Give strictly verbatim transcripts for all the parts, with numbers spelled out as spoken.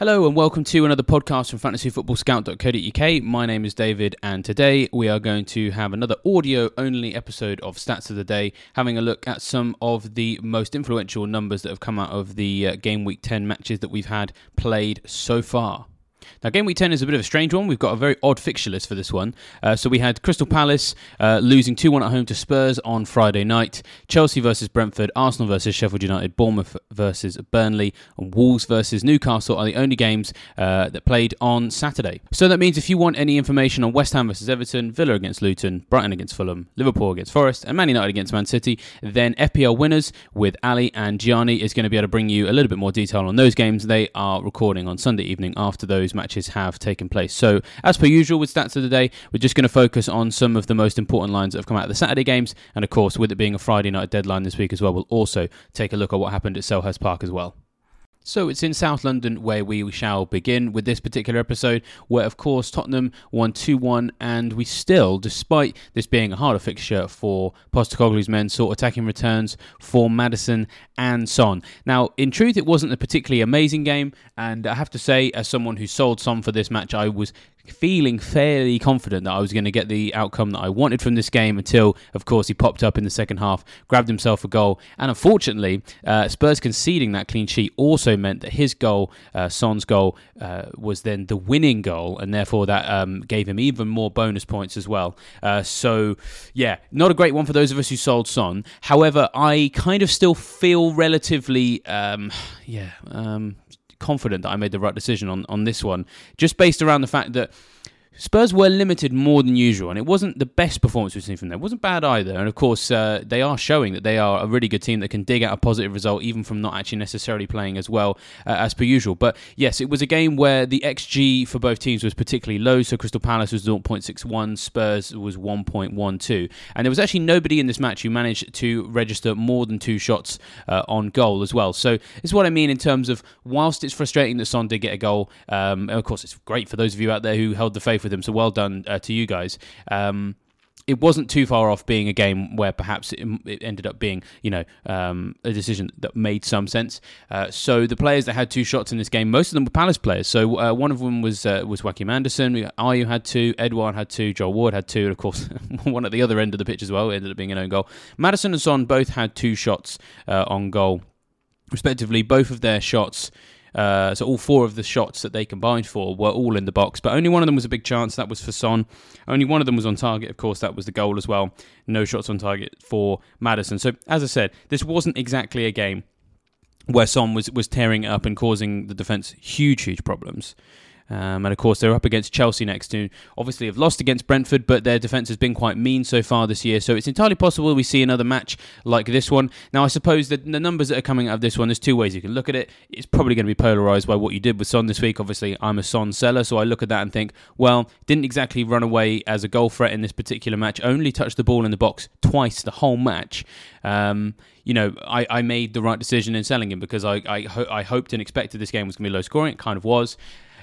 Hello and welcome to another podcast from fantasy football scout dot co dot U K. My name is David, and today we are going to have another audio-only episode of Stats of the Day, having a look at some of the most influential numbers that have come out of the uh, Game Week ten matches that we've had played so far. Now, Game Week ten is a bit of a strange one. We've got a very odd fixture list for this one. Uh, so we had Crystal Palace uh, losing two one at home to Spurs on Friday night, Chelsea versus Brentford, Arsenal versus Sheffield United, Bournemouth versus Burnley, and Wolves versus Newcastle are the only games uh, that played on Saturday. So that means if you want any information on West Ham versus Everton, Villa against Luton, Brighton against Fulham, Liverpool against Forest, and Man United against Man City, then F P L Winners with Ali and Gianni is going to be able to bring you a little bit more detail on those games. They are recording on Sunday evening after those matches have taken place. So as per usual with Stats of the Day, we're just going to focus on some of the most important lines that have come out of the Saturday games, and of course, with it being a Friday night deadline this week as well, we'll also take a look at what happened at Selhurst Park as well. So it's in South London where we shall begin with this particular episode, where of course Tottenham won two one, and we still, despite this being a harder fixture for Postecoglou's men, saw attacking returns for Maddison and Son. Now, in truth, it wasn't a particularly amazing game, and I have to say, as someone who sold Son for this match, I was feeling fairly confident that I was going to get the outcome that I wanted from this game until, of course, he popped up in the second half, grabbed himself a goal, and unfortunately, uh, Spurs conceding that clean sheet also meant that his goal, uh, Son's goal, uh, was then the winning goal, and therefore that um, gave him even more bonus points as well. Uh, so, yeah, not a great one for those of us who sold Son. However, I kind of still feel relatively, um, yeah... Um, confident that I made the right decision on, on this one, just based around the fact that Spurs were limited more than usual, and it wasn't the best performance we've seen from them. It wasn't bad either, and of course, uh, they are showing that they are a really good team that can dig out a positive result, even from not actually necessarily playing as well uh, as per usual. But yes, it was a game where the X G for both teams was particularly low, so Crystal Palace was zero point six one, Spurs was one point one two, and there was actually nobody in this match who managed to register more than two shots uh, on goal as well. So it's what I mean in terms of, whilst it's frustrating that Son did get a goal, um, and of course, it's great for those of you out there who held the faith with him, so well done uh, to you guys. Um, it wasn't too far off being a game where perhaps it, it ended up being, you know, um, a decision that made some sense. Uh, so the players that had two shots in this game, most of them were Palace players. So uh, one of them was uh, was Joachim Andersen. Ayew had two, Edouard had two, Joel Ward had two, and of course one at the other end of the pitch as well. It ended up being an own goal. Maddison and Son both had two shots uh, on goal, respectively. Both of their shots. Uh, so all four of the shots that they combined for were all in the box, but only one of them was a big chance. That was for Son. Only one of them was on target. Of course, that was the goal as well. No shots on target for Maddison. So as I said, this wasn't exactly a game where Son was, was tearing it up and causing the defence huge, huge problems. Um, and of course, they're up against Chelsea next, who obviously have lost against Brentford, but their defence has been quite mean so far this year. So it's entirely possible we see another match like this one. Now, I suppose that the numbers that are coming out of this one, there's two ways you can look at it. It's probably going to be polarised by what you did with Son this week. Obviously, I'm a Son seller, so I look at that and think, well, didn't exactly run away as a goal threat in this particular match. Only touched the ball in the box twice the whole match. Um, you know, I, I made the right decision in selling him because I, I, ho- I hoped and expected this game was going to be low scoring. It kind of was.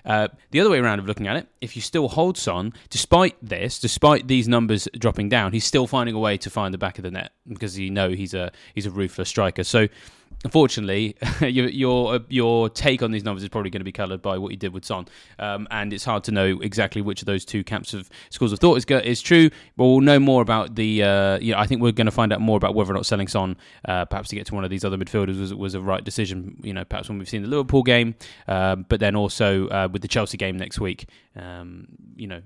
Uh, the other way around of looking at it, if you still hold Son, despite this, despite these numbers dropping down, he's still finding a way to find the back of the net because you know he's a he's a ruthless striker. So unfortunately, your, your your take on these numbers is probably going to be coloured by what you did with Son, um, and it's hard to know exactly which of those two camps of schools of thought is is true. But we'll know more about the. Uh, you know, I think we're going to find out more about whether or not selling Son, uh, perhaps to get to one of these other midfielders, was was a right decision. You know, perhaps when we've seen the Liverpool game, uh, but then also uh, with the Chelsea game next week. Um, you know,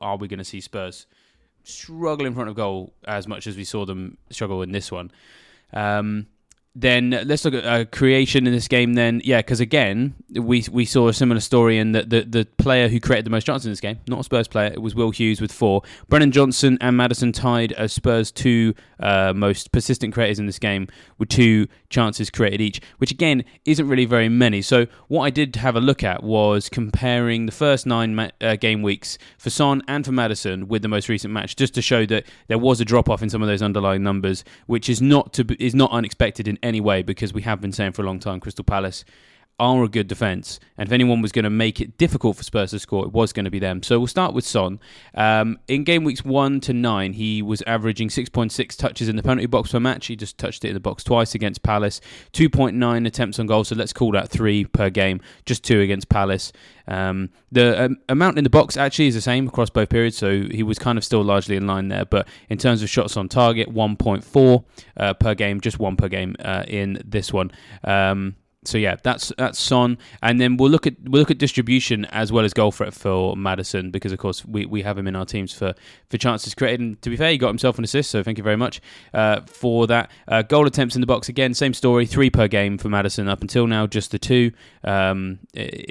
are we going to see Spurs struggle in front of goal as much as we saw them struggle in this one? Um, Then let's look at uh, creation in this game then. Yeah, because again, we we saw a similar story in that the, the player who created the most chances in this game, not a Spurs player, it was Will Hughes with four. Brennan Johnson and Maddison tied as Spurs' two uh, most persistent creators in this game with two chances created each, which again, isn't really very many. So what I did have a look at was comparing the first nine ma- uh, game weeks for Son and for Maddison with the most recent match, just to show that there was a drop-off in some of those underlying numbers, which is not to be, is not unexpected in anyway, because we have been saying for a long time Crystal Palace are a good defence, and if anyone was going to make it difficult for Spurs to score, it was going to be them. So we'll start with Son. Um, in game weeks one to nine, he was averaging six point six touches in the penalty box per match. He just touched it in the box twice against Palace. two point nine attempts on goal, so let's call that three per game, just two against Palace. Um, the um, amount in the box actually is the same across both periods, so he was kind of still largely in line there, but in terms of shots on target, one point four uh, per game, just one per game uh, in this one. Um So yeah, that's that's Son, and then we'll look at we'll look at distribution as well as goal threat for Maddison, because of course we, we have him in our teams for, for chances created. And to be fair, he got himself an assist, so thank you very much uh, for that. Uh, goal attempts in the box again, same story, three per game for Maddison up until now, just the two um,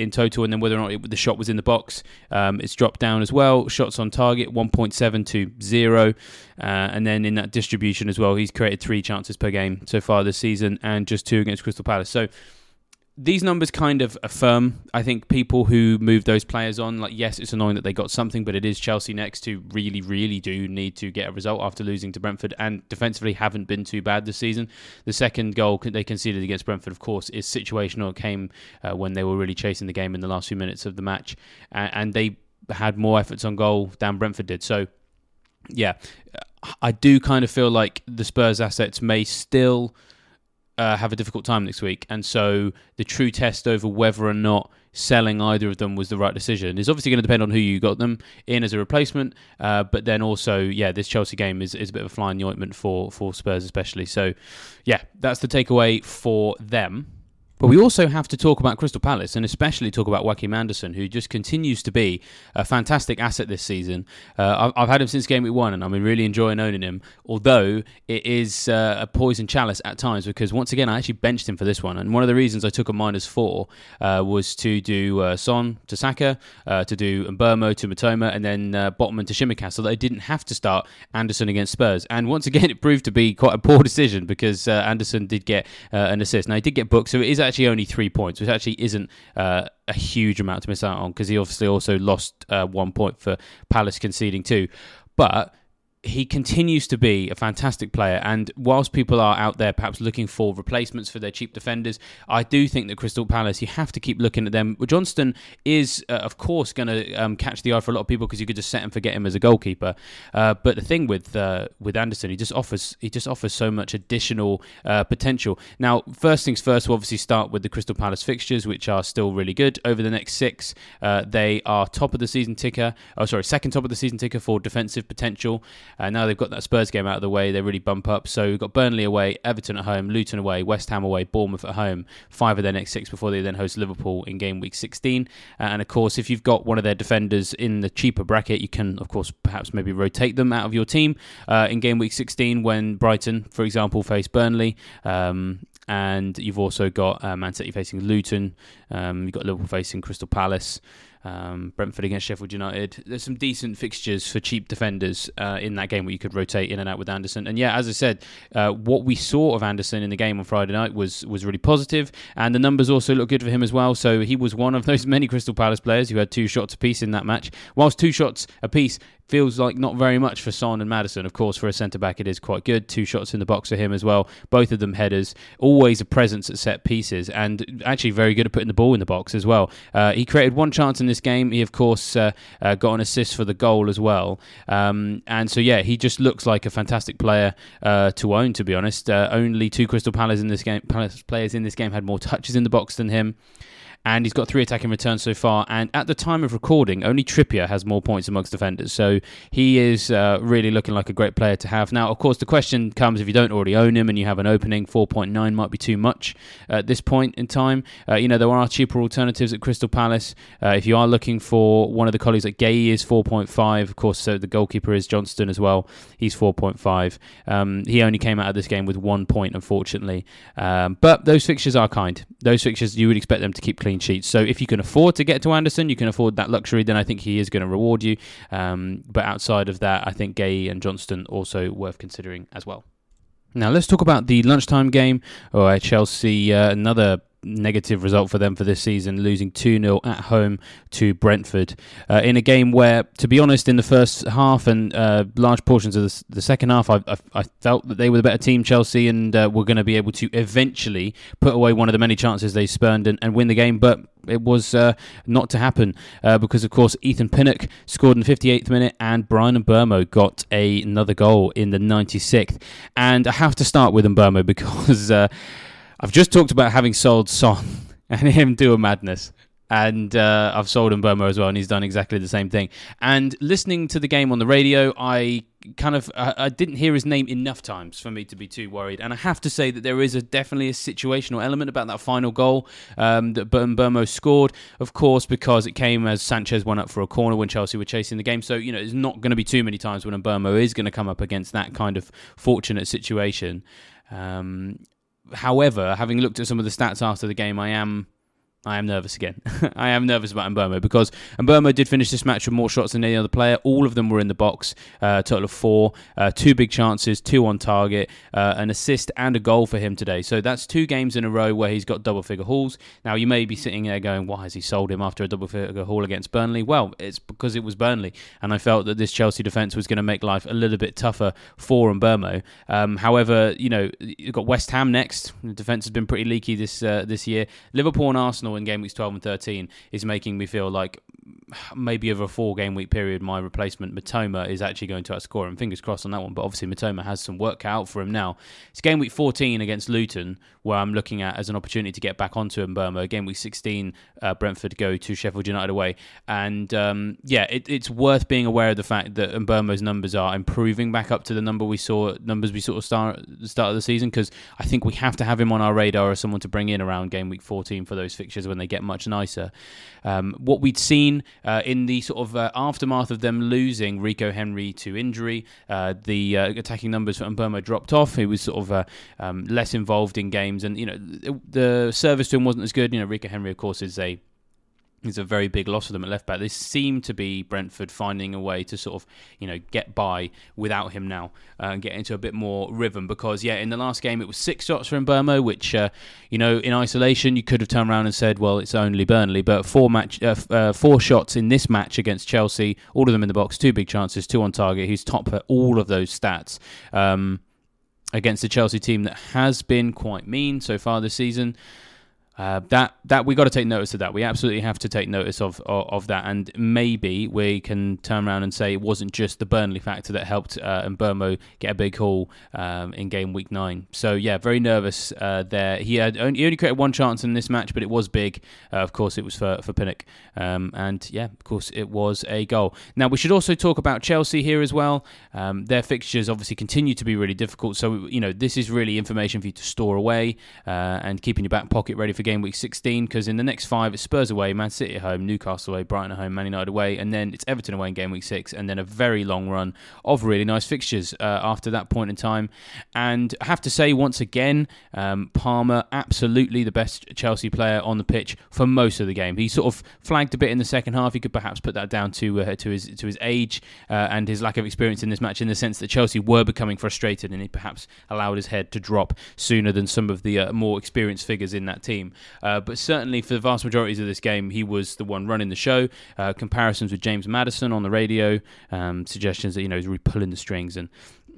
in total. And then whether or not it, the shot was in the box, um, it's dropped down as well. Shots on target one point seven to zero, uh, and then in that distribution as well, he's created three chances per game so far this season, and just two against Crystal Palace. So. These numbers kind of affirm, I think, people who move those players on. Like, yes, it's annoying that they got something, but it is Chelsea next, who really, really do need to get a result after losing to Brentford, and defensively haven't been too bad this season. The second goal they conceded against Brentford, of course, is situational. It came uh, when they were really chasing the game in the last few minutes of the match, uh, and they had more efforts on goal than Brentford did. So, yeah, I do kind of feel like the Spurs assets may still... Uh, have a difficult time next week, and so the true test over whether or not selling either of them was the right decision is obviously going to depend on who you got them in as a replacement, uh, but then also yeah this Chelsea game is, is a bit of a fly in the ointment for, for Spurs especially, so yeah that's the takeaway for them. But we also have to talk about Crystal Palace, and especially talk about Joachim Andersen, who just continues to be a fantastic asset this season. Uh, I've, I've had him since game week one, and I've been really enjoying owning him, although it is uh, a poison chalice at times, because once again, I actually benched him for this one. And one of the reasons I took a minus four uh, was to do uh, Son to Saka, uh, to do Mbeumo to Matoma, and then uh, Botman to Shimikas, so that I didn't have to start Andersen against Spurs. And once again, it proved to be quite a poor decision, because uh, Andersen did get uh, an assist. Now, he did get booked, so it is actually only three points, which actually isn't uh, a huge amount to miss out on, because he obviously also lost uh, one point for Palace conceding two. But he continues to be a fantastic player, and whilst people are out there perhaps looking for replacements for their cheap defenders, I do think that Crystal Palace, you have to keep looking at them. Johnston is, uh, of course, going to um, catch the eye for a lot of people, because you could just set and forget him as a goalkeeper. Uh, but the thing with uh, with Andersen, he just offers he just offers so much additional uh, potential. Now, first things first, we'll obviously start with the Crystal Palace fixtures, which are still really good. Over the next six, uh, they are top of the season ticker. Oh, sorry, second top of the season ticker for defensive potential. Uh, now they've got that Spurs game out of the way, they really bump up. So we've got Burnley away, Everton at home, Luton away, West Ham away, Bournemouth at home. Five of their next six before they then host Liverpool in game week sixteen. Uh, and of course, if you've got one of their defenders in the cheaper bracket, you can, of course, perhaps maybe rotate them out of your team uh, in game week sixteen when Brighton, for example, face Burnley. Um, and you've also got uh, Man City facing Luton. Um, you've got Liverpool facing Crystal Palace. Um, Brentford against Sheffield United. There's some decent fixtures for cheap defenders uh, in that game where you could rotate in and out with Andersen. And yeah, as I said, uh, what we saw of Andersen in the game on Friday night was was really positive, and the numbers also look good for him as well. So he was one of those many Crystal Palace players who had two shots apiece in that match. Whilst two shots apiece feels like not very much for Son and Maddison. Of course, for a centre-back, it is quite good. Two shots in the box for him as well. Both of them headers. Always a presence at set pieces, and actually very good at putting the ball in the box as well. Uh, he created one chance in this game. He, of course, uh, uh, got an assist for the goal as well. Um, and so, yeah, he just looks like a fantastic player uh, to own, to be honest. Uh, only two Crystal Palace in this game, Palace players in this game had more touches in the box than him. And he's got three attacking returns so far. And at the time of recording, only Trippier has more points amongst defenders. So he is uh, really looking like a great player to have. Now, of course, the question comes, if you don't already own him and you have an opening, four point nine might be too much at this point in time. Uh, you know, there are cheaper alternatives at Crystal Palace. Uh, if you are looking for one of the colleagues, like Gueye is four point five. Of course, so the goalkeeper is Johnston as well. He's four point five. Um, he only came out of this game with one point, unfortunately. Um, but those fixtures are kind. Those fixtures, you would expect them to keep clean sheets. So if you can afford to get to Andersen, you can afford that luxury, then I think he is going to reward you. Um, but outside of that, I think Gueye and Johnston also worth considering as well. Now let's talk about the lunchtime game. All right, Chelsea, uh, another negative result for them for this season, losing two nil at home to Brentford uh, in a game where, to be honest, in the first half and uh, large portions of the, the second half, I, I, I felt that they were the better team, Chelsea, and uh, were going to be able to eventually put away one of the many chances they spurned and, and win the game, but it was uh, not to happen uh, because, of course, Ethan Pinnock scored in the fifty-eighth minute and Bryan Mbeumo got a, another goal in the ninety-sixth. And I have to start with Mbeumo because Uh, I've just talked about having sold Son and him do a madness. And uh, I've sold Mbeumo as well, and he's done exactly the same thing. And listening to the game on the radio, I kind of I, I didn't hear his name enough times for me to be too worried. And I have to say that there is a, definitely a situational element about that final goal um, that Mbeumo scored, of course, because it came as Sanchez went up for a corner when Chelsea were chasing the game. So, you know, it's not going to be too many times when Mbeumo is going to come up against that kind of fortunate situation. Um However, having looked at some of the stats after the game, I am I am nervous again. I am nervous about Mbeumo because Mbeumo did finish this match with more shots than any other player. All of them were in the box, a uh, total of four, uh, two big chances, two on target, uh, an assist and a goal for him today. So that's two games in a row where he's got double-figure hauls. Now, you may be sitting there going, why has he sold him after a double-figure haul against Burnley? Well, it's because it was Burnley, and I felt that this Chelsea defence was going to make life a little bit tougher for Mbeumo. Um, however, you know, you've got West Ham next. The defence has been pretty leaky this uh, this year. Liverpool and Arsenal in game weeks twelve and thirteen is making me feel like maybe over a four game week period my replacement Mitoma is actually going to outscore him. Fingers crossed on that one, but obviously Mitoma has some work out for him now. It's game week fourteen against Luton where I'm looking at as an opportunity to get back onto Mbeumo. Game week sixteen uh, Brentford go to Sheffield United away, and um, yeah it, it's worth being aware of the fact that Mbeumo's numbers are improving back up to the number we saw numbers we sort of start at the start of the season, because I think we have to have him on our radar as someone to bring in around game week fourteen for those fixtures when they get much nicer. Um, what we'd seen uh, in the sort of uh, aftermath of them losing Rico Henry to injury, uh, the uh, attacking numbers for Mbeumo dropped off. He was sort of uh, um, less involved in games, and you know the service to him wasn't as good. You know, Rico Henry, of course, is a It's a very big loss for them at left back. They seem to be Brentford finding a way to sort of, you know, get by without him now uh, and get into a bit more rhythm. Because yeah, in the last game it was six shots for Mbeumo, which uh, you know, in isolation you could have turned around and said, well, it's only Burnley. But four match, uh, uh, four shots in this match against Chelsea, all of them in the box, two big chances, two on target. He's top at all of those stats. Um, against the Chelsea team that has been quite mean so far this season. Uh, that that we got to take notice of that. We absolutely have to take notice of, of of that, and maybe we can turn around and say it wasn't just the Burnley factor that helped uh, Mbeumo get a big haul um, in game week nine. So yeah, very nervous uh, there. He had only, he only created one chance in this match, but it was big. Uh, of course, it was for for Pinnock, um, and yeah, of course, it was a goal. Now we should also talk about Chelsea here as well. Um, their fixtures obviously continue to be really difficult. So you know, this is really information for you to store away uh, and keep in your back pocket, ready for game week sixteen, because in the next five it's Spurs away, Man City at home, Newcastle away, Brighton at home, Man United away, and then it's Everton away in game week six, and then a very long run of really nice fixtures uh, after that point in time. And I have to say once again, um, Palmer absolutely the best Chelsea player on the pitch for most of the game. He sort of flagged a bit in the second half. You could perhaps put that down to uh, to his to his age uh, and his lack of experience in this match, in the sense that Chelsea were becoming frustrated and he perhaps allowed his head to drop sooner than some of the uh, more experienced figures in that team. him. Uh, but certainly for the vast majorities of this game, he was the one running the show. Uh, comparisons with James Maddison on the radio, um, suggestions that, you know, he's really pulling the strings and,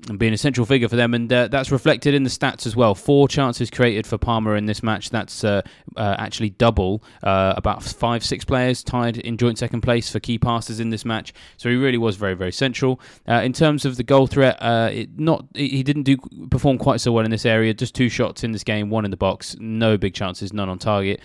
and being a central figure for them. And uh, that's reflected in the stats as well. Four chances created for Palmer in this match. That's uh, uh, actually double. Uh, about five, six players tied in joint second place for key passes in this match. So he really was very, very central. Uh, in terms of the goal threat, uh, it not he didn't do perform quite so well in this area. Just two shots in this game, one in the box. No big chances, none on target.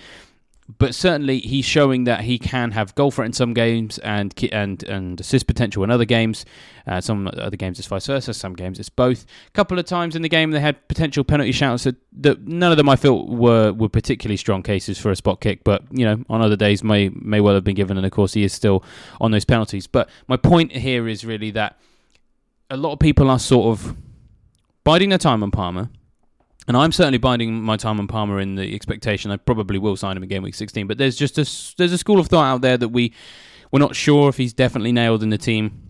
But certainly he's showing that he can have goal threat in some games and and and assist potential in other games. Uh, some other games it's vice versa, some games it's both. A couple of times in the game they had potential penalty shoutouts that, that none of them I felt were, were particularly strong cases for a spot kick, but you know, on other days may may well have been given, and of course he is still on those penalties. But my point here is really that a lot of people are sort of biding their time on Palmer. And I'm certainly biding my time on Palmer in the expectation I probably will sign him in game week sixteen. But there's just a, there's a school of thought out there that we, we're not sure if he's definitely nailed in the team.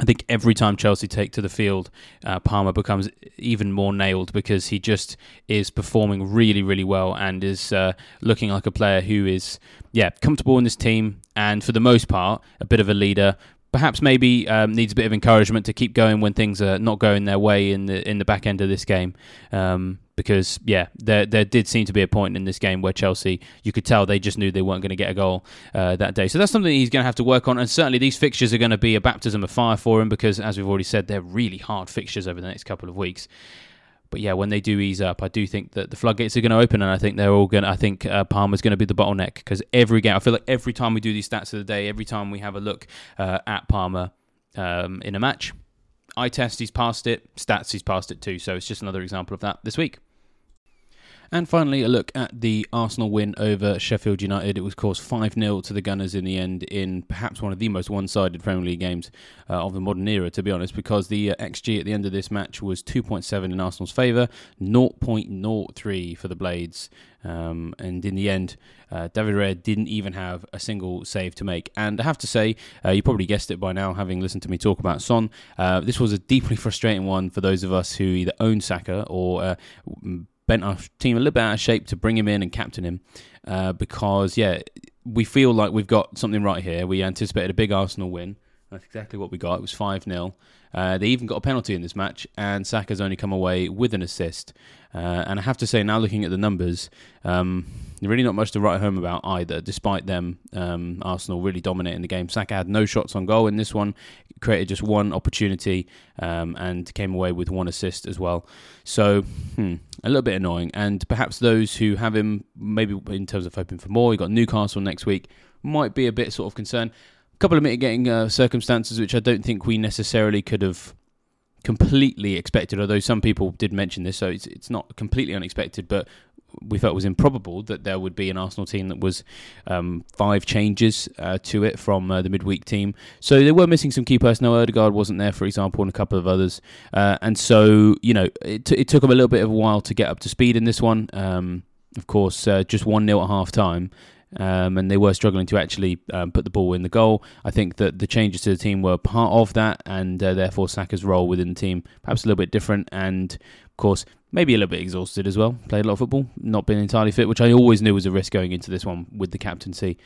I think every time Chelsea take to the field, uh, Palmer becomes even more nailed because he just is performing really, really well and is uh, looking like a player who is, yeah, comfortable in this team and for the most part, a bit of a leader. Perhaps maybe um, needs a bit of encouragement to keep going when things are not going their way in the in the back end of this game. Um, because, yeah, there there did seem to be a point in this game where Chelsea, you could tell they just knew they weren't going to get a goal uh, that day. So that's something he's going to have to work on. And certainly these fixtures are going to be a baptism of fire for him because, as we've already said, they're really hard fixtures over the next couple of weeks. But yeah, when they do ease up, I do think that the floodgates are going to open, and I think they're all going. To, I think uh, Palmer's going to be the bottleneck because every game, I feel like every time we do these stats of the day, every time we have a look uh, at Palmer um, in a match, eye test he's passed it, stats he's passed it too. So it's just another example of that this week. And finally, a look at the Arsenal win over Sheffield United. It was, of course, five nil to the Gunners in the end in perhaps one of the most one-sided Premier League games uh, of the modern era, to be honest, because the uh, X G at the end of this match was two point seven in Arsenal's favour, zero point zero three for the Blades. Um, and in the end, uh, David Raya didn't even have a single save to make. And I have to say, uh, you probably guessed it by now, having listened to me talk about Son, uh, this was a deeply frustrating one for those of us who either own Saka or... Uh, bent our team a little bit out of shape to bring him in and captain him uh, because, yeah, we feel like we've got something right here. We anticipated a big Arsenal win. That's exactly what we got. It was five nil. Uh, they even got a penalty in this match, and Saka's only come away with an assist. Uh, and I have to say, now looking at the numbers, um, really not much to write home about either, despite them, um, Arsenal really dominating the game. Saka had no shots on goal in this one, created just one opportunity, um, and came away with one assist as well. So, hmm, a little bit annoying. And perhaps those who have him, maybe in terms of hoping for more, you've got Newcastle next week, might be a bit sort of concerned. Couple of mitigating uh, circumstances which I don't think we necessarily could have completely expected, although some people did mention this, so it's it's not completely unexpected, but we felt it was improbable that there would be an Arsenal team that was um, five changes uh, to it from uh, the midweek team. So they were missing some key personnel. Odegaard wasn't there, for example, and a couple of others. Uh, and so, you know, it, t- it took them a little bit of a while to get up to speed in this one. Um, of course, uh, just one nil at half-time. Um, and they were struggling to actually um, put the ball in the goal. I think that the changes to the team were part of that, and uh, therefore Saka's role within the team perhaps a little bit different, and of course maybe a little bit exhausted as well. Played a lot of football, not been entirely fit, which I always knew was a risk going into this one with the captaincy.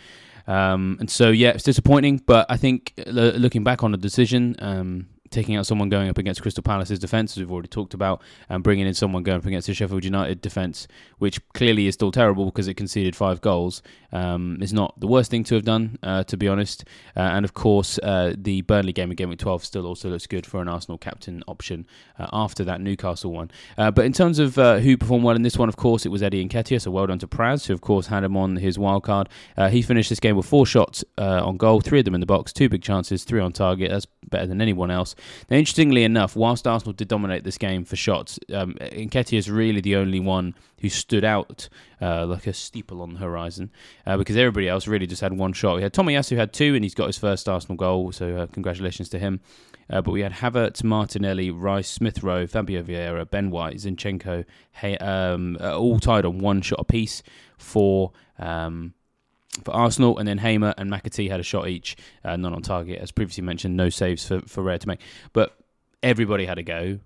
Um, and so yeah, it's disappointing, but I think l- looking back on the decision, um, taking out someone going up against Crystal Palace's defence, as we've already talked about, and bringing in someone going up against the Sheffield United defence, which clearly is still terrible because it conceded five goals, um, is not the worst thing to have done, uh, to be honest. Uh, and of course, uh, the Burnley game in Gameweek twelve still also looks good for an Arsenal captain option uh, after that Newcastle one. Uh, but in terms of uh, who performed well in this one, of course, it was Eddie Nketiah, so well done to Praz, who of course had him on his wild card. Uh, he finished this game with four shots uh, on goal, three of them in the box, two big chances, three on target. That's better than anyone else. Now, interestingly enough, whilst Arsenal did dominate this game for shots, um, Nketiah is really the only one who stood out uh, like a steeple on the horizon uh, because everybody else really just had one shot. We had Tomiyasu had two, and he's got his first Arsenal goal, so uh, congratulations to him. Uh, but we had Havertz, Martinelli, Rice, Smith-Rowe, Fabio Vieira, Ben White, Zinchenko, hey, um, uh, all tied on one shot apiece for... Um, for Arsenal, and then Hamer and McAtee had a shot each, uh, none on target. As previously mentioned, no saves for, for Raya to make. But everybody had a go,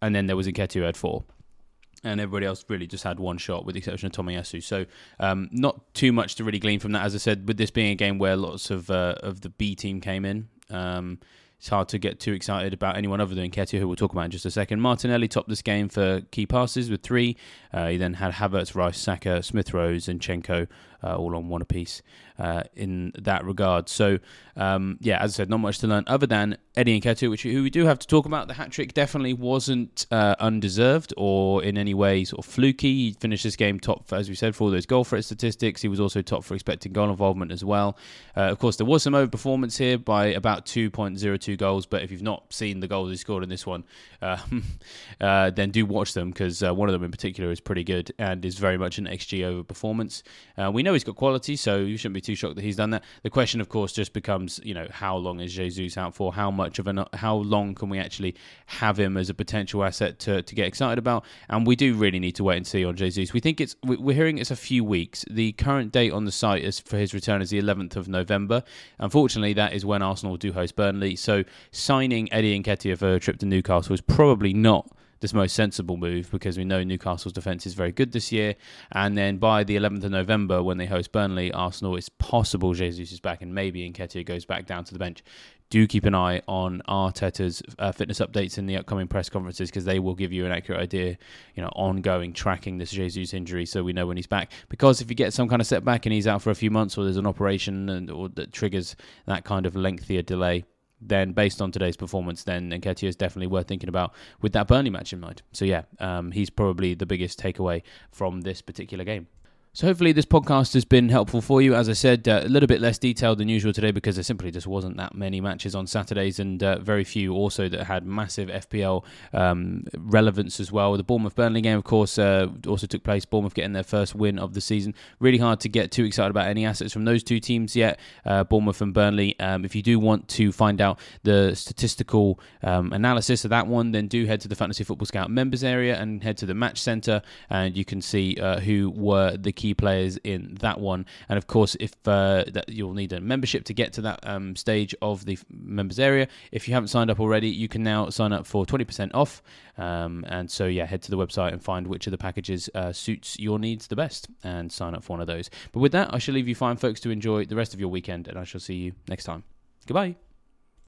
and then there was Nketiah who had four. and everybody else really just had one shot with the exception of Tomiyasu. So um, not too much to really glean from that. As I said, with this being a game where lots of uh, of the B team came in, um, it's hard to get too excited about anyone other than Nketiah, who we'll talk about in just a second. Martinelli topped this game for key passes with three. Uh, he then had Havertz, Rice, Saka, Smith-Rowe, Zinchenko, uh, all on one apiece uh, in that regard. So, um, yeah, as I said, not much to learn other than Eddie Nketiah, which who we do have to talk about. The hat-trick definitely wasn't uh, undeserved or in any way sort of fluky. He finished this game top, for, as we said, for all those goal threat statistics. He was also top for expected goal involvement as well. Uh, of course, there was some overperformance here by about two point oh two goals, but if you've not seen the goals he scored in this one, uh, uh, then do watch them, because uh, one of them in particular is pretty good and is very much an X G over performance. Uh, we know he's got quality, so you shouldn't be too shocked that he's done that. The question, of course, just becomes, you know, how long is Jesus out for? How much of an how long can we actually have him as a potential asset to, to get excited about? And we do really need to wait and see on Jesus. We think it's we're hearing it's a few weeks. The current date on the site is for his return is the eleventh of November. Unfortunately, that is when Arsenal do host Burnley. So signing Eddie Nketiah for a trip to Newcastle is probably not the most sensible move, because we know Newcastle's defence is very good this year. And then by the eleventh of November, when they host Burnley, Arsenal, it's possible Jesus is back and maybe Nketiah goes back down to the bench. Do keep an eye on Arteta's uh, fitness updates in the upcoming press conferences, because they will give you an accurate idea, you know, ongoing tracking this Jesus injury, so we know when he's back. Because if you get some kind of setback and he's out for a few months, or there's an operation and or that triggers that kind of lengthier delay, then based on today's performance, then Nketiah is definitely worth thinking about with that Burnley match in mind. So yeah, um, he's probably the biggest takeaway from this particular game. So hopefully this podcast has been helpful for you. As I said, uh, a little bit less detailed than usual today, because there simply just wasn't that many matches on Saturdays, and uh, very few also that had massive F P L um, relevance as well. The Bournemouth-Burnley game, of course, uh, also took place. Bournemouth getting their first win of the season. Really hard to get too excited about any assets from those two teams yet, uh, Bournemouth and Burnley. Um, if you do want to find out the statistical um, analysis of that one, then do head to the Fantasy Football Scout members area and head to the Match Centre, and you can see uh, who were the key key players in that one. And of course, if uh, that you'll need a membership to get to that um, stage of the members area. If you haven't signed up already, you can now sign up for twenty percent off. Um, and so yeah, head to the website and find which of the packages uh, suits your needs the best and sign up for one of those. But with that, I shall leave you fine, folks, to enjoy the rest of your weekend, and I shall see you next time. Goodbye.